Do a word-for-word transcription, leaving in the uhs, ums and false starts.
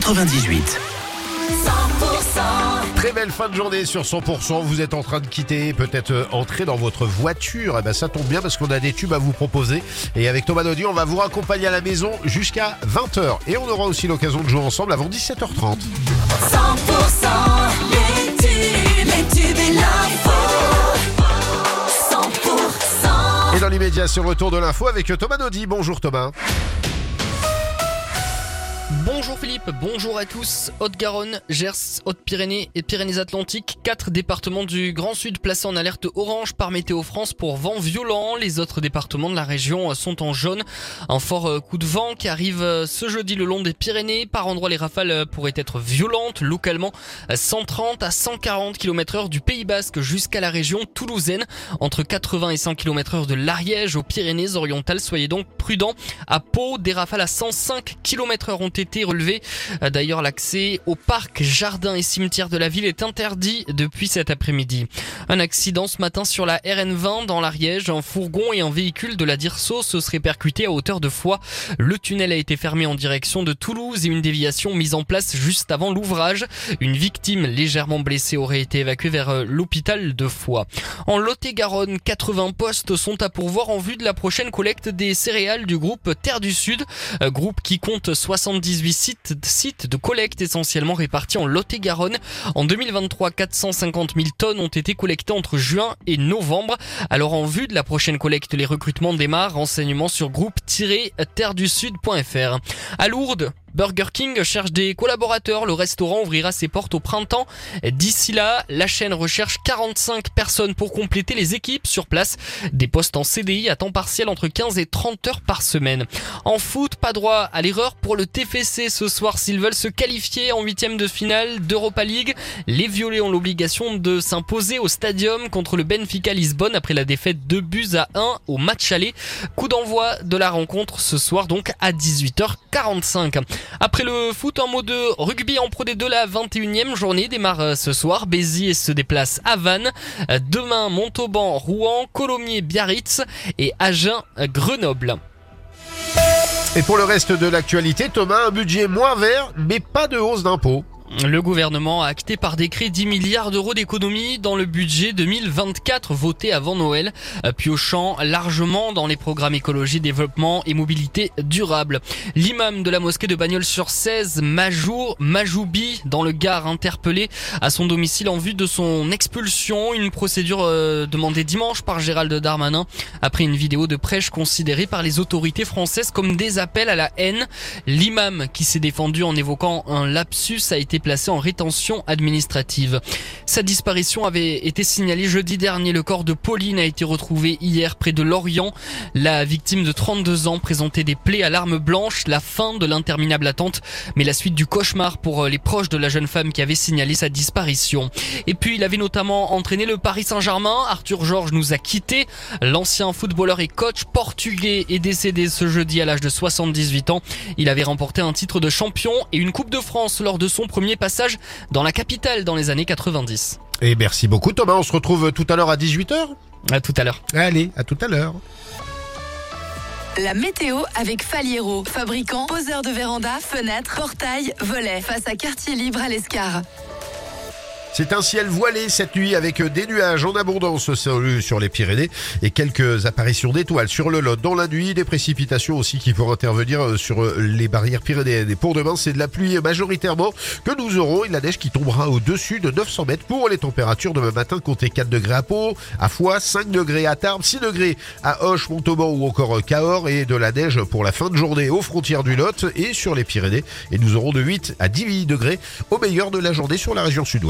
quatre-vingt-dix-huit. Très belle fin de journée sur cent pour cent. Vous êtes en train de quitter, peut-être entrer dans votre voiture. Eh ben, ça tombe bien parce qu'on a des tubes à vous proposer. Et avec Thomas Audi, on va vous raccompagner à la maison jusqu'à vingt heures. Et on aura aussi l'occasion de jouer ensemble avant dix-sept heures trente. cent pour cent les tubes, les tubes et l'info. cent pour cent. Et dans l'immédiat, c'est le retour de l'info avec Thomas Audi. Bonjour Thomas. Bonjour Philippe, bonjour à tous. Haute-Garonne, Gers, Hautes-Pyrénées et Pyrénées-Atlantiques, quatre départements du Grand Sud placés en alerte orange par Météo France pour vent violent. Les autres départements de la région sont en jaune. Un fort coup de vent qui arrive ce jeudi le long des Pyrénées. Par endroits, les rafales pourraient être violentes, localement cent trente à cent quarante kilomètres heure du Pays Basque jusqu'à la région toulousaine. Entre quatre-vingts et cent kilomètres heure de l'Ariège aux Pyrénées-Orientales, soyez donc prudents. À Pau, des rafales à cent cinq kilomètres heure ont été été relevé. D'ailleurs, l'accès au parc, jardin et cimetière de la ville est interdit depuis cet après-midi. Un accident ce matin sur la R N vingt dans l'Ariège. Un fourgon et un véhicule de la Dirso se seraient percutés à hauteur de Foix. Le tunnel a été fermé en direction de Toulouse et une déviation mise en place juste avant l'ouvrage. Une victime légèrement blessée aurait été évacuée vers l'hôpital de Foix. En Lot-et-Garonne, quatre-vingts postes sont à pourvoir en vue de la prochaine collecte des céréales du groupe Terre du Sud, groupe qui compte soixante-dix-huit sites de collecte essentiellement répartis en Lot-et-Garonne. En deux mille vingt-trois, quatre cent cinquante mille tonnes ont été collectées entre juin et novembre. Alors en vue de la prochaine collecte, les recrutements démarrent. Renseignements sur groupe tiret terre tiret du tiret sud point f r. À Lourdes, Burger King cherche des collaborateurs. Le restaurant ouvrira ses portes au printemps. D'ici là, la chaîne recherche quarante-cinq personnes pour compléter les équipes sur place. Des postes en C D I à temps partiel entre quinze et trente heures par semaine. En foot, pas droit à l'erreur pour le T F C ce soir s'ils veulent se qualifier en huitième de finale d'Europa League. Les violets ont l'obligation de s'imposer au stadium contre le Benfica Lisbonne après la défaite deux buts à un au match aller. Coup d'envoi de la rencontre ce soir donc à dix-huit heures quarante-cinq. Après le foot, un mot de rugby en Pro D deux, la vingt et unième journée démarre ce soir. Béziers se déplace à Vannes. Demain, Montauban, Rouen, Colomiers, Biarritz et Agen, Grenoble. Et pour le reste de l'actualité, Thomas, un budget moins vert, mais pas de hausse d'impôts. Le gouvernement a acté par décret dix milliards d'euros d'économies dans le budget deux mille vingt-quatre voté avant Noël, piochant largement dans les programmes écologie, développement et mobilité durable. L'imam de la mosquée de Bagnols-sur-Cèze, Majou Majoubi, dans le Gard, interpellé à son domicile en vue de son expulsion. Une procédure euh, demandée dimanche par Gérald Darmanin après une vidéo de prêche considérée par les autorités françaises comme des appels à la haine. L'imam, qui s'est défendu en évoquant un lapsus, a été placé en rétention administrative. Sa disparition avait été signalée jeudi dernier. Le corps de Pauline a été retrouvé hier près de Lorient. La victime de trente-deux ans présentait des plaies à l'arme blanche. La fin de l'interminable attente, mais la suite du cauchemar pour les proches de la jeune femme qui avait signalé sa disparition. Et puis il avait notamment entraîné le Paris Saint-Germain. Arthur Jorge nous a quittés. L'ancien footballeur et coach portugais est décédé ce jeudi à l'âge de soixante-dix-huit ans. Il avait remporté un titre de champion et une Coupe de France lors de son premier passage dans la capitale dans les années quatre-vingt-dix. Et merci beaucoup Thomas, on se retrouve tout à l'heure à dix-huit heures. À tout à l'heure. Allez, à tout à l'heure. La météo avec Faliero, fabricant, poseur de véranda, fenêtres, portails, volets, face à Quartier Libre à l'Escar. C'est un ciel voilé cette nuit avec des nuages en abondance sur les Pyrénées et quelques apparitions d'étoiles sur le Lot. Dans la nuit, des précipitations aussi qui pourraient intervenir sur les barrières pyrénéennes. Et pour demain, c'est de la pluie majoritairement que nous aurons et de la neige qui tombera au-dessus de neuf cents mètres. Pour les températures, demain matin, comptez quatre degrés à Pau, à Foix, cinq degrés à Tarbes, six degrés à Auch, Montauban ou encore Cahors, et de la neige pour la fin de journée aux frontières du Lot et sur les Pyrénées. Et nous aurons de huit à dix degrés au meilleur de la journée sur la région sud-ouest.